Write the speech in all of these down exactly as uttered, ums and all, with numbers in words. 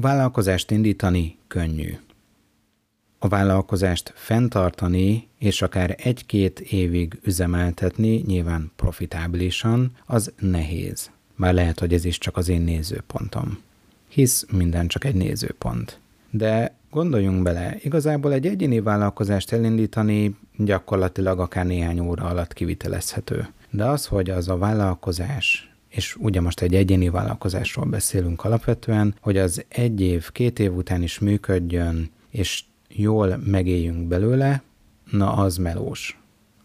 Vállalkozást indítani könnyű. A vállalkozást fenntartani és akár egy-két évig üzemeltetni, nyilván profitábilisan, az nehéz. Bár lehet, hogy ez is csak az én nézőpontom. Hisz minden csak egy nézőpont. De gondoljunk bele, igazából egy egyéni vállalkozást elindítani gyakorlatilag akár néhány óra alatt kivitelezhető. De az, hogy az a vállalkozás, és ugye most egy egyéni vállalkozásról beszélünk alapvetően, hogy az egy év, két év után is működjön, és jól megéljünk belőle, na az melós.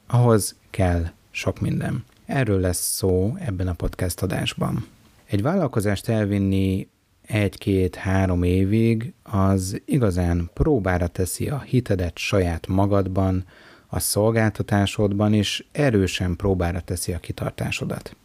Ahhoz kell sok minden. Erről lesz szó ebben a podcast adásban. Egy vállalkozást elvinni egy-két-három évig, az igazán próbára teszi a hitedet saját magadban, a szolgáltatásodban, és erősen próbára teszi a kitartásodat.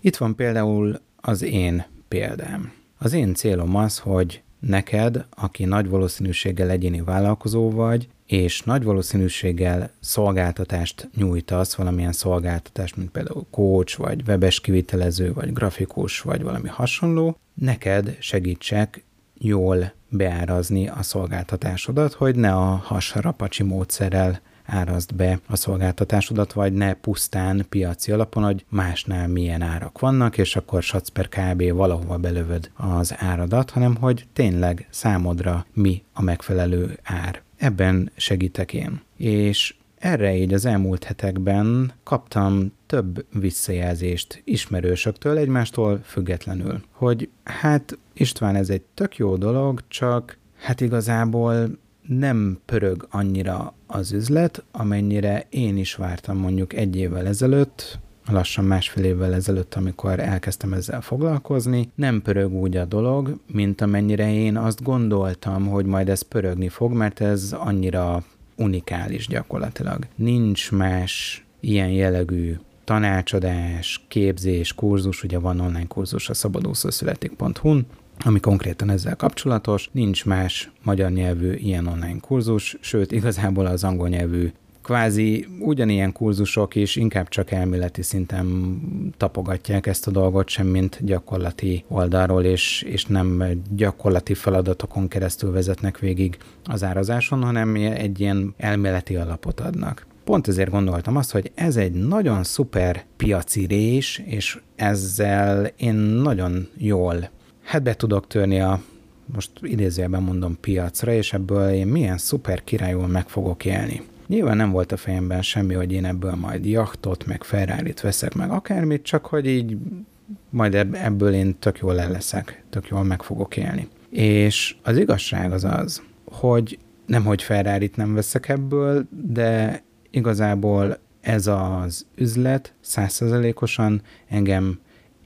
Itt van például az én példám. Az én célom az, hogy neked, aki nagy valószínűséggel egyéni vállalkozó vagy, és nagy valószínűséggel szolgáltatást nyújtasz, valamilyen szolgáltatást, mint például coach, vagy webes kivitelező, vagy grafikus, vagy valami hasonló, neked segítsek jól beárazni a szolgáltatásodat, hogy ne a hasharapacsi módszerrel áraszd be a szolgáltatásodat, vagy ne pusztán piaci alapon, hogy másnál milyen árak vannak, és akkor sac per kb. Valahova belövöd az áradat, hanem hogy tényleg számodra mi a megfelelő ár. Ebben segítek én. És erre így az elmúlt hetekben kaptam több visszajelzést ismerősöktől, egymástól függetlenül, hogy hát István, ez egy tök jó dolog, csak hát igazából nem pörög annyira az üzlet, amennyire én is vártam mondjuk egy évvel ezelőtt, lassan másfél évvel ezelőtt, amikor elkezdtem ezzel foglalkozni, nem pörög úgy a dolog, mint amennyire én azt gondoltam, hogy majd ez pörögni fog, mert ez annyira unikális gyakorlatilag. Nincs más ilyen jellegű tanácsadás, képzés, kurzus, ugye van online kurzus a szabadúszószuletik pont hu-n, ami konkrétan ezzel kapcsolatos, nincs más magyar nyelvű ilyen online kurzus, sőt igazából az angol nyelvű kvázi ugyanilyen kurzusok is inkább csak elméleti szinten tapogatják ezt a dolgot, semmint gyakorlati oldalról, és, és nem gyakorlati feladatokon keresztül vezetnek végig az árazáson, hanem egy ilyen elméleti alapot adnak. Pont ezért gondoltam azt, hogy ez egy nagyon szuper piaci rés, és ezzel én nagyon jól hát be tudok törni a, most idézőjelben mondom, piacra, és ebből én milyen szuper királyul meg fogok élni. Nyilván nem volt a fejemben semmi, hogy én ebből majd jachtot, meg Ferrarit veszek, meg akármit, csak hogy így majd ebből én tök jól el leszek, tök jól meg fogok élni. És az igazság az az, hogy nemhogy Ferrarit nem veszek ebből, de igazából ez az üzlet száz százalékosan engem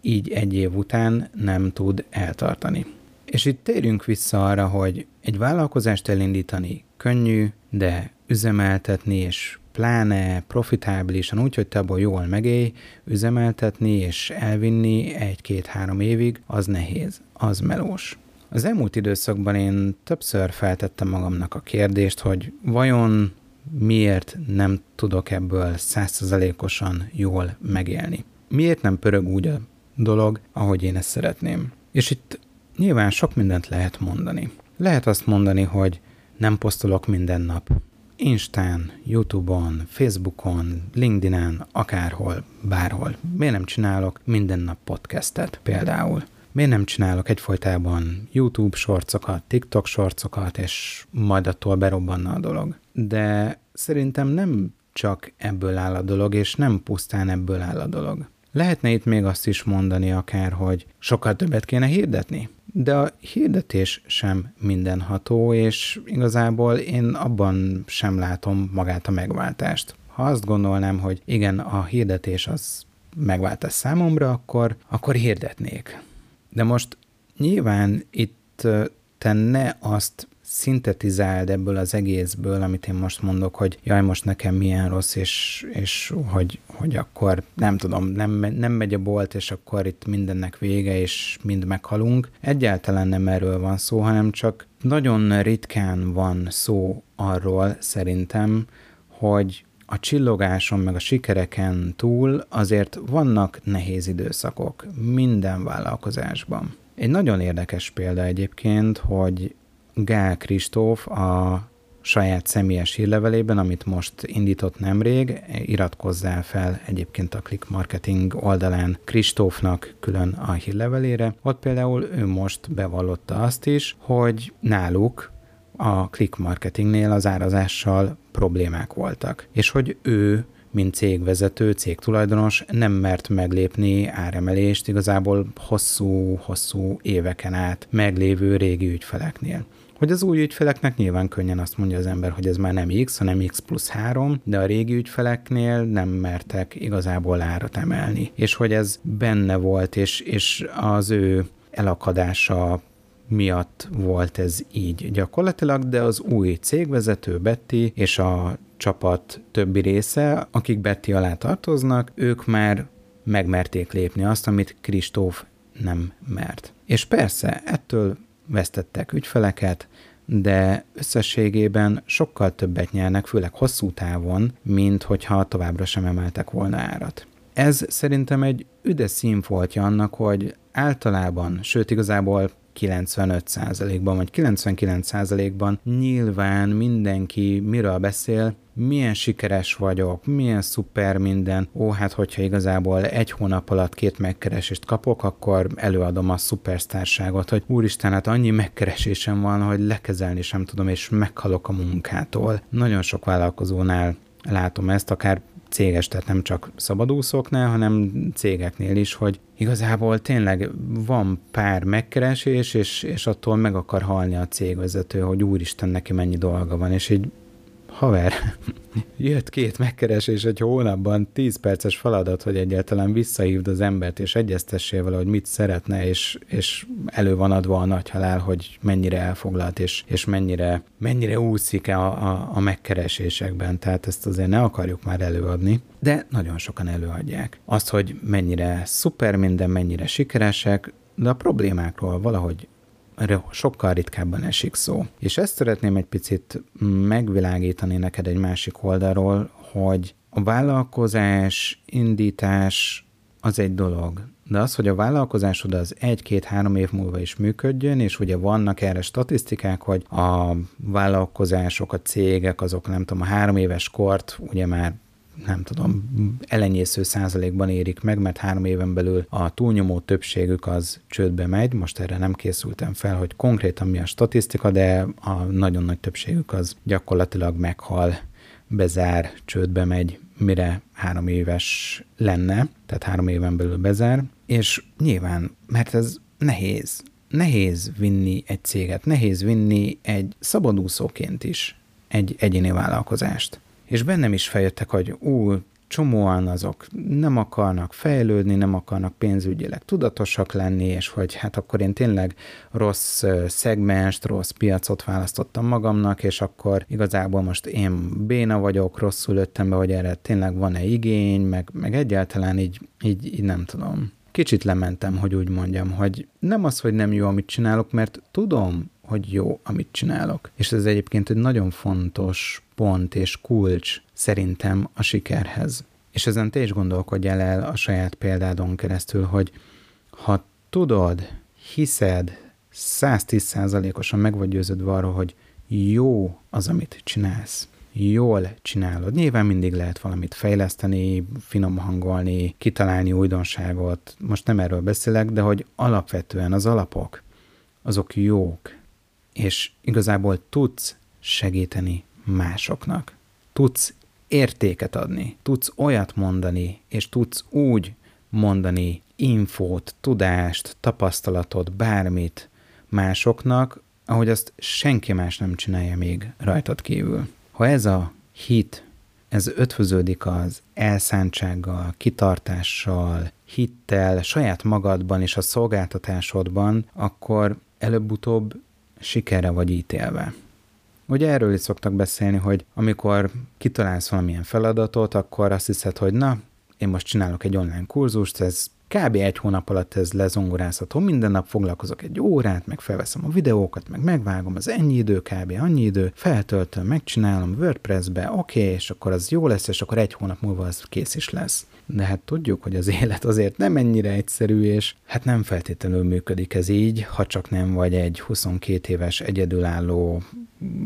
így egy év után nem tud eltartani. És itt térünk vissza arra, hogy egy vállalkozást elindítani könnyű, de üzemeltetni, és pláne profitábilisan, úgyhogy te abból jól megélj, üzemeltetni és elvinni egy-két-három évig, az nehéz, az melós. Az elmúlt időszakban én többször feltettem magamnak a kérdést, hogy vajon miért nem tudok ebből száz százalékosan jól megélni. Miért nem pörög úgy a dolog, ahogy én ezt szeretném? És itt nyilván sok mindent lehet mondani. Lehet azt mondani, hogy nem posztolok minden nap. Instán, YouTube-on, Facebookon, LinkedIn-en, akárhol, bárhol. Miért nem csinálok minden nap podcastet például? Miért nem csinálok egyfolytában YouTube sorcokat, TikTok sorcokat, és majd attól berobbanna a dolog? De szerintem nem csak ebből áll a dolog, és nem pusztán ebből áll a dolog. Lehetne itt még azt is mondani akár, hogy sokkal többet kéne hirdetni, de a hirdetés sem mindenható, és igazából én abban sem látom magát a megváltást. Ha azt gondolnám, hogy igen, a hirdetés az megváltás számomra, akkor, akkor hirdetnék. De most nyilván itt te ne azt szintetizáld ebből az egészből, amit én most mondok, hogy jaj, most nekem milyen rossz, és, és hogy, hogy akkor nem tudom, nem, nem megy a bolt, és akkor itt mindennek vége, és mind meghalunk. Egyáltalán nem erről van szó, hanem csak nagyon ritkán van szó arról szerintem, hogy a csillogáson meg a sikereken túl azért vannak nehéz időszakok minden vállalkozásban. Egy nagyon érdekes példa egyébként, hogy Gál Kristóf a saját személyes hírlevelében, amit most indított nemrég, iratkozzál fel egyébként a Click Marketing oldalán Kristófnak külön a hírlevelére. Ott például ő most bevallotta azt is, hogy náluk a Click Marketingnél az árazással problémák voltak, és hogy ő, mint cégvezető, cégtulajdonos nem mert meglépni áremelést igazából hosszú-hosszú éveken át meglévő régi ügyfeleknél. Hogy az új ügyfeleknek nyilván könnyen azt mondja az ember, hogy ez már nem X, hanem X plusz három, de a régi ügyfeleknél nem mertek igazából árat emelni. És hogy ez benne volt, és, és az ő elakadása miatt volt ez így gyakorlatilag, de az új cégvezető Betty és a csapat többi része, akik Betty alá tartoznak, ők már megmerték lépni azt, amit Kristóf nem mert. És persze, ettől vesztettek ügyfeleket, de összességében sokkal többet nyernek, főleg hosszú távon, mint hogyha továbbra sem emeltek volna árat. Ez szerintem egy üdes színfoltja annak, hogy általában, sőt igazából kilencvenöt százalékban vagy kilencvenkilenc százalékban nyilván mindenki miről beszél, milyen sikeres vagyok, milyen szuper minden, ó, hát hogyha igazából egy hónap alatt két megkeresést kapok, akkor előadom a szupersztárságot, hogy úristen, hát annyi megkeresésem van, hogy lekezelni sem tudom, és meghalok a munkától. Nagyon sok vállalkozónál látom ezt, akár céges, tehát nem csak szabadúszóknál, hanem cégeknél is, hogy igazából tényleg van pár megkeresés, és, és attól meg akar halni a cégvezető, hogy úristen, neki mennyi dolga van, és így haver, jött két megkeresés egy hónapban, tíz perces feladat, hogy egyáltalán visszahívd az embert, és egyeztessél vele, hogy mit szeretne, és, és elő van adva a nagy halál, hogy mennyire elfoglalt, és, és mennyire, mennyire úszik a, a, a megkeresésekben. Tehát ezt azért ne akarjuk már előadni, de nagyon sokan előadják. Azt, hogy mennyire szuper minden, mennyire sikeresek, de a problémákról valahogy sokkal ritkábban esik szó. És ezt szeretném egy picit megvilágítani neked egy másik oldalról, hogy a vállalkozás, indítás az egy dolog, de az, hogy a vállalkozásod az egy-két-három év múlva is működjön, és ugye vannak erre statisztikák, hogy a vállalkozások, a cégek, azok nem tudom, a három éves kort ugye már nem tudom, elenyésző százalékban érik meg, mert három éven belül a túlnyomó többségük az csődbe megy, most erre nem készültem fel, hogy konkrétan mi a statisztika, de a nagyon nagy többségük az gyakorlatilag meghal, bezár, csődbe megy, mire három éves lenne, tehát három éven belül bezár, és nyilván, mert ez nehéz, nehéz vinni egy céget, nehéz vinni egy szabadúszóként is egy egyéni vállalkozást. És bennem is feljöttek, hogy ú, csomóan azok nem akarnak fejlődni, nem akarnak pénzügyileg tudatosak lenni, és hogy hát akkor én tényleg rossz szegmest, rossz piacot választottam magamnak, és akkor igazából most én béna vagyok, rosszul öttem be, hogy erre tényleg van-e igény, meg, meg egyáltalán így, így, így nem tudom. Kicsit lementem, hogy úgy mondjam, hogy nem az, hogy nem jó, amit csinálok, mert tudom, hogy jó, amit csinálok. És ez egyébként egy nagyon fontos pont és kulcs szerintem a sikerhez. És ezen te is gondolkodjál el a saját példádon keresztül, hogy ha tudod, hiszed, száztíz százalékosan meg vagy győződve arról, hogy jó az, amit csinálsz. Jól csinálod. Nyilván mindig lehet valamit fejleszteni, finomhangolni, kitalálni újdonságot. Most nem erről beszélek, de hogy alapvetően az alapok, azok jók, és igazából tudsz segíteni másoknak. Tudsz értéket adni, tudsz olyat mondani, és tudsz úgy mondani infót, tudást, tapasztalatot, bármit másoknak, ahogy azt senki más nem csinálja még rajtad kívül. Ha ez a hit, ez ötvöződik az elszántsággal, kitartással, hittel, saját magadban és a szolgáltatásodban, akkor előbb-utóbb sikerre vagy ítélve. Ugye erről is szoktak beszélni, hogy amikor kitalálsz valamilyen feladatot, akkor azt hiszed, hogy na, én most csinálok egy online kurzust, ez kb. Egy hónap alatt ez lezongorázható, minden nap foglalkozok egy órát, meg felveszem a videókat, meg megvágom, az ennyi idő, kb. Annyi idő, feltöltöm, megcsinálom WordPress-be, oké, okay, és akkor az jó lesz, és akkor egy hónap múlva az kész is lesz. de hát tudjuk, hogy az élet azért nem ennyire egyszerű, és hát nem feltétlenül működik ez így, ha csak nem vagy egy huszonkét éves egyedülálló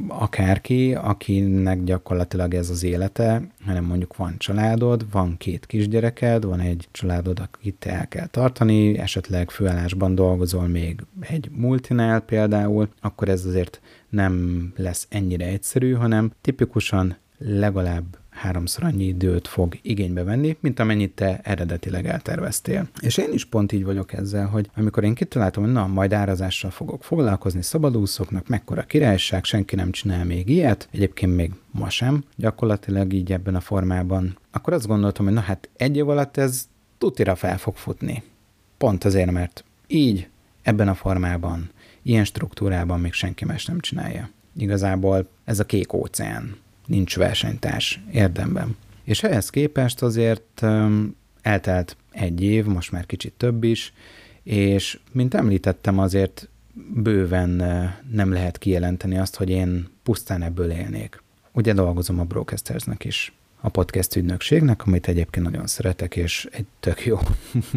akárki, akinek gyakorlatilag ez az élete, hanem mondjuk van családod, van két kisgyereked, van egy családod, akit te el kell tartani, esetleg főállásban dolgozol még egy multinál például, akkor ez azért nem lesz ennyire egyszerű, hanem tipikusan legalább háromszor annyi időt fog igénybe venni, mint amennyit te eredetileg elterveztél. És én is pont így vagyok ezzel, hogy amikor én kitaláltam, hogy na, majd árazással fogok foglalkozni, szabadúszóknak, mekkora királyság, senki nem csinál még ilyet, egyébként még ma sem, gyakorlatilag így ebben a formában, akkor azt gondoltam, hogy na hát egy év alatt ez tutira fel fog futni. Pont azért, mert így, ebben a formában, ilyen struktúrában még senki más nem csinálja. Igazából ez a kék óceán. Nincs versenytárs érdemben. És ehhez képest azért um, eltelt egy év, most már kicsit több is, és mint említettem, azért bőven uh, nem lehet kijelenteni azt, hogy én pusztán ebből élnék. Ugye dolgozom a Broadcastersnek is, a podcast ügynökségnek, amit egyébként nagyon szeretek, és egy tök jó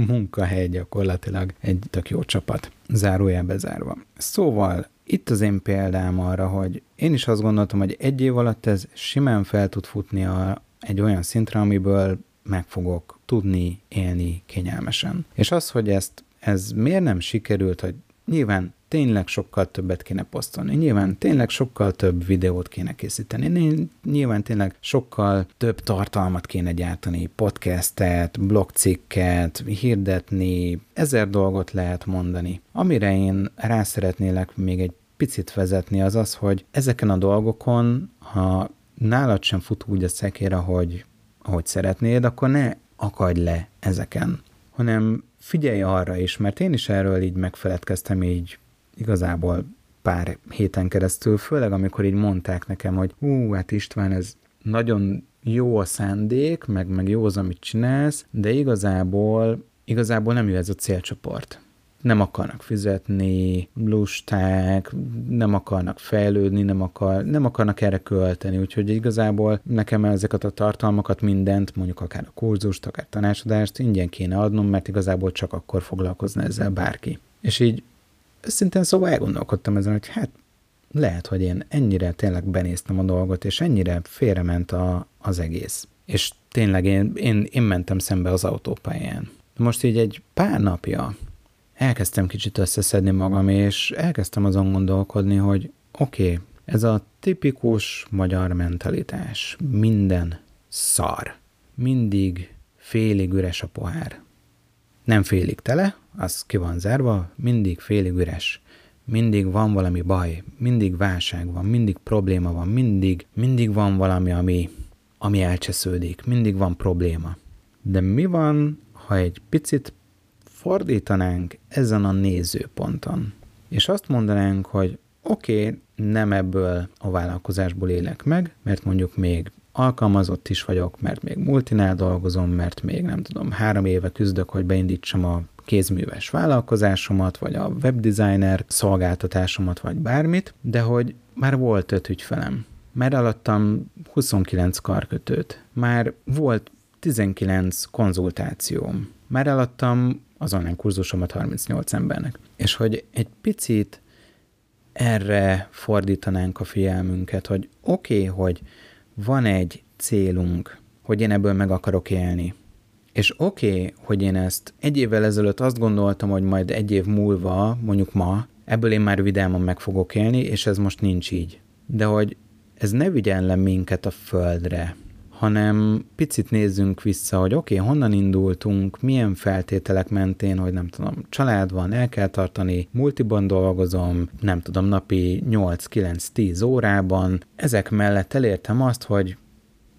munkahely gyakorlatilag, egy tök jó csapat, zárójelbe zárva. Szóval itt az én példám arra, hogy én is azt gondoltam, hogy egy év alatt ez simán fel tud futni a, egy olyan szintre, amiből meg fogok tudni élni kényelmesen. És az, hogy ezt, ez miért nem sikerült, hogy nyilván tényleg sokkal többet kéne posztolni, nyilván tényleg sokkal több videót kéne készíteni, nyilván tényleg sokkal több tartalmat kéne gyártani, podcastet, blogcikket, hirdetni, ezer dolgot lehet mondani. Amire én rá szeretnélek még egy picit vezetni, az az, hogy ezeken a dolgokon, ha nálad sem fut úgy a szekér, ahogy, ahogy szeretnéd, akkor ne akadj le ezeken, hanem figyelj arra is, mert én is erről így megfeledkeztem így igazából pár héten keresztül, főleg amikor így mondták nekem, hogy hú, hát István, ez nagyon jó a szándék, meg, meg jó az, amit csinálsz, de igazából, igazából nem jó ez a célcsoport. Nem akarnak fizetni, lusták, nem akarnak fejlődni, nem, akar, nem akarnak erre költeni, úgyhogy igazából nekem ezeket a tartalmakat, mindent, mondjuk akár a kurzust, akár tanácsadást ingyen kéne adnom, mert igazából csak akkor foglalkozna ezzel bárki. És így szintén szóval elgondolkodtam ezen, hogy hát lehet, hogy én ennyire tényleg benéztem a dolgot, és ennyire félrement a, az egész. És tényleg én, én, én mentem szembe az autópályán. Most így egy pár napja elkezdtem kicsit összeszedni magam, és elkezdtem azon gondolkodni, hogy oké, okay, ez a tipikus magyar mentalitás. Minden szar. Mindig félig üres a pohár. Nem félig tele, az ki van zárva, mindig félig üres. Mindig van valami baj, mindig válság van, mindig probléma van, mindig, mindig van valami, ami, ami elcsesződik, mindig van probléma. De mi van, ha egy picit fordítanánk ezen a nézőponton, és azt mondanánk, hogy oké, okay, nem ebből a vállalkozásból élek meg, mert mondjuk még alkalmazott is vagyok, mert még multinál dolgozom, mert még nem tudom, három éve küzdök, hogy beindítsam a kézműves vállalkozásomat, vagy a webdesigner szolgáltatásomat, vagy bármit, de hogy már volt öt ügyfelem, már eladtam huszonkilenc karkötőt, már volt tizenkilenc konzultációm, már eladtam az online kurzusomat harmincnyolc embernek. És hogy egy picit erre fordítanánk a figyelmünket, hogy oké, okay, hogy van egy célunk, hogy én ebből meg akarok élni. És oké, okay, hogy én ezt egy évvel ezelőtt azt gondoltam, hogy majd egy év múlva, mondjuk ma, ebből én már vidáman meg fogok élni, és ez most nincs így. De hogy ez ne vigyen le minket a földre, hanem picit nézzünk vissza, hogy oké, okay, honnan indultunk, milyen feltételek mentén, hogy nem tudom, család van, el kell tartani, multiban dolgozom, nem tudom, napi nyolc-kilenc-tíz órában. Ezek mellett elértem azt, hogy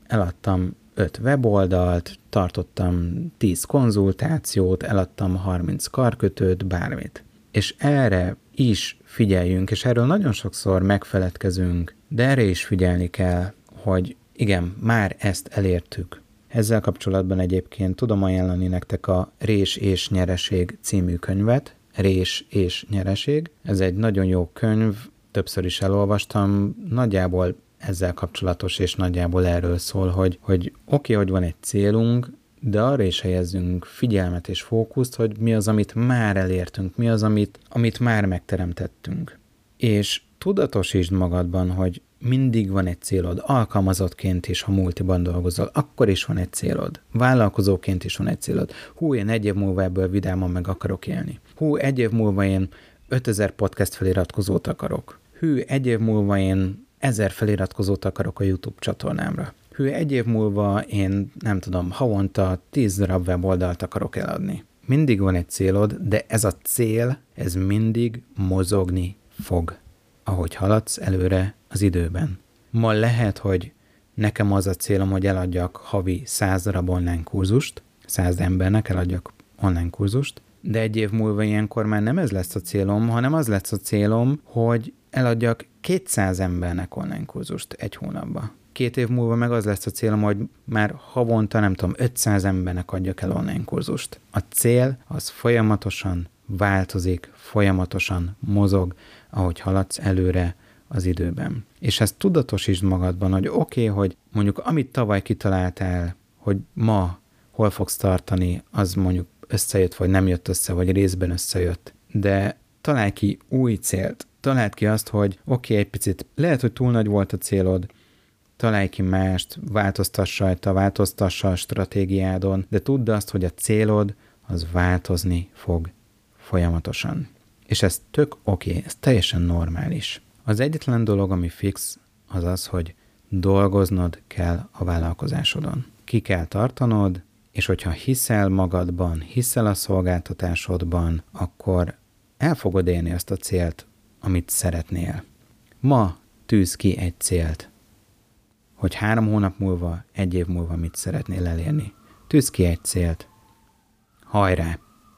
eladtam öt weboldalt, tartottam tíz konzultációt, eladtam harminc karkötőt, bármit. És erre is figyeljünk, és erről nagyon sokszor megfeledkezünk, de erre is figyelni kell, hogy igen, már ezt elértük. Ezzel kapcsolatban egyébként tudom ajánlani nektek a Rés és nyereség című könyvet. Rés és nyereség. Ez egy nagyon jó könyv, többször is elolvastam, nagyjából ezzel kapcsolatos, és nagyjából erről szól, hogy, hogy oké, okay, hogy van egy célunk, de arra is helyezzünk figyelmet és fókuszt, hogy mi az, amit már elértünk, mi az, amit, amit már megteremtettünk. És tudatosítsd magadban, hogy mindig van egy célod, alkalmazottként is, ha multiban dolgozol, akkor is van egy célod. Vállalkozóként is van egy célod. Hú, én egy év múlva ebből vidáman meg akarok élni. Hú, egy év múlva én ötezer podcast feliratkozót akarok. Hű, egy év múlva én ezer feliratkozót akarok a YouTube csatornámra. Hű, egy év múlva én, nem tudom, havonta tíz darab weboldalt akarok eladni. Mindig van egy célod, de ez a cél, ez mindig mozogni fog, ahogy haladsz előre az időben. Ma lehet, hogy nekem az a célom, hogy eladjak havi száz darab online kurzust, száz embernek eladjak online kurzust, de egy év múlva ilyenkor már nem ez lesz a célom, hanem az lesz a célom, hogy eladjak kétszáz embernek online kurzust egy hónapba. Két év múlva meg az lesz a célom, hogy már havonta, nem tudom, ötszáz embernek adjak el online kurzust. A cél az folyamatosan változik, folyamatosan mozog, ahogy haladsz előre az időben. És ezt tudatosítsd magadban, hogy oké, okay, hogy mondjuk amit tavaly kitaláltál, hogy ma hol fogsz tartani, az mondjuk összejött, vagy nem jött össze, vagy részben összejött. De találj ki új célt. Találd ki azt, hogy oké, okay, egy picit lehet, hogy túl nagy volt a célod, találj ki mást, változtass rajta, változtassa a stratégiádon, de tudd azt, hogy a célod az változni fog folyamatosan. És ez tök oké, okay, ez teljesen normális. Az egyetlen dolog, ami fix, az az, hogy dolgoznod kell a vállalkozásodon. Ki kell tartanod, és hogyha hiszel magadban, hiszel a szolgáltatásodban, akkor el fogod élni azt a célt, amit szeretnél. Ma tűz ki egy célt, hogy három hónap múlva, egy év múlva mit szeretnél elérni. Tűz ki egy célt. Hajrá!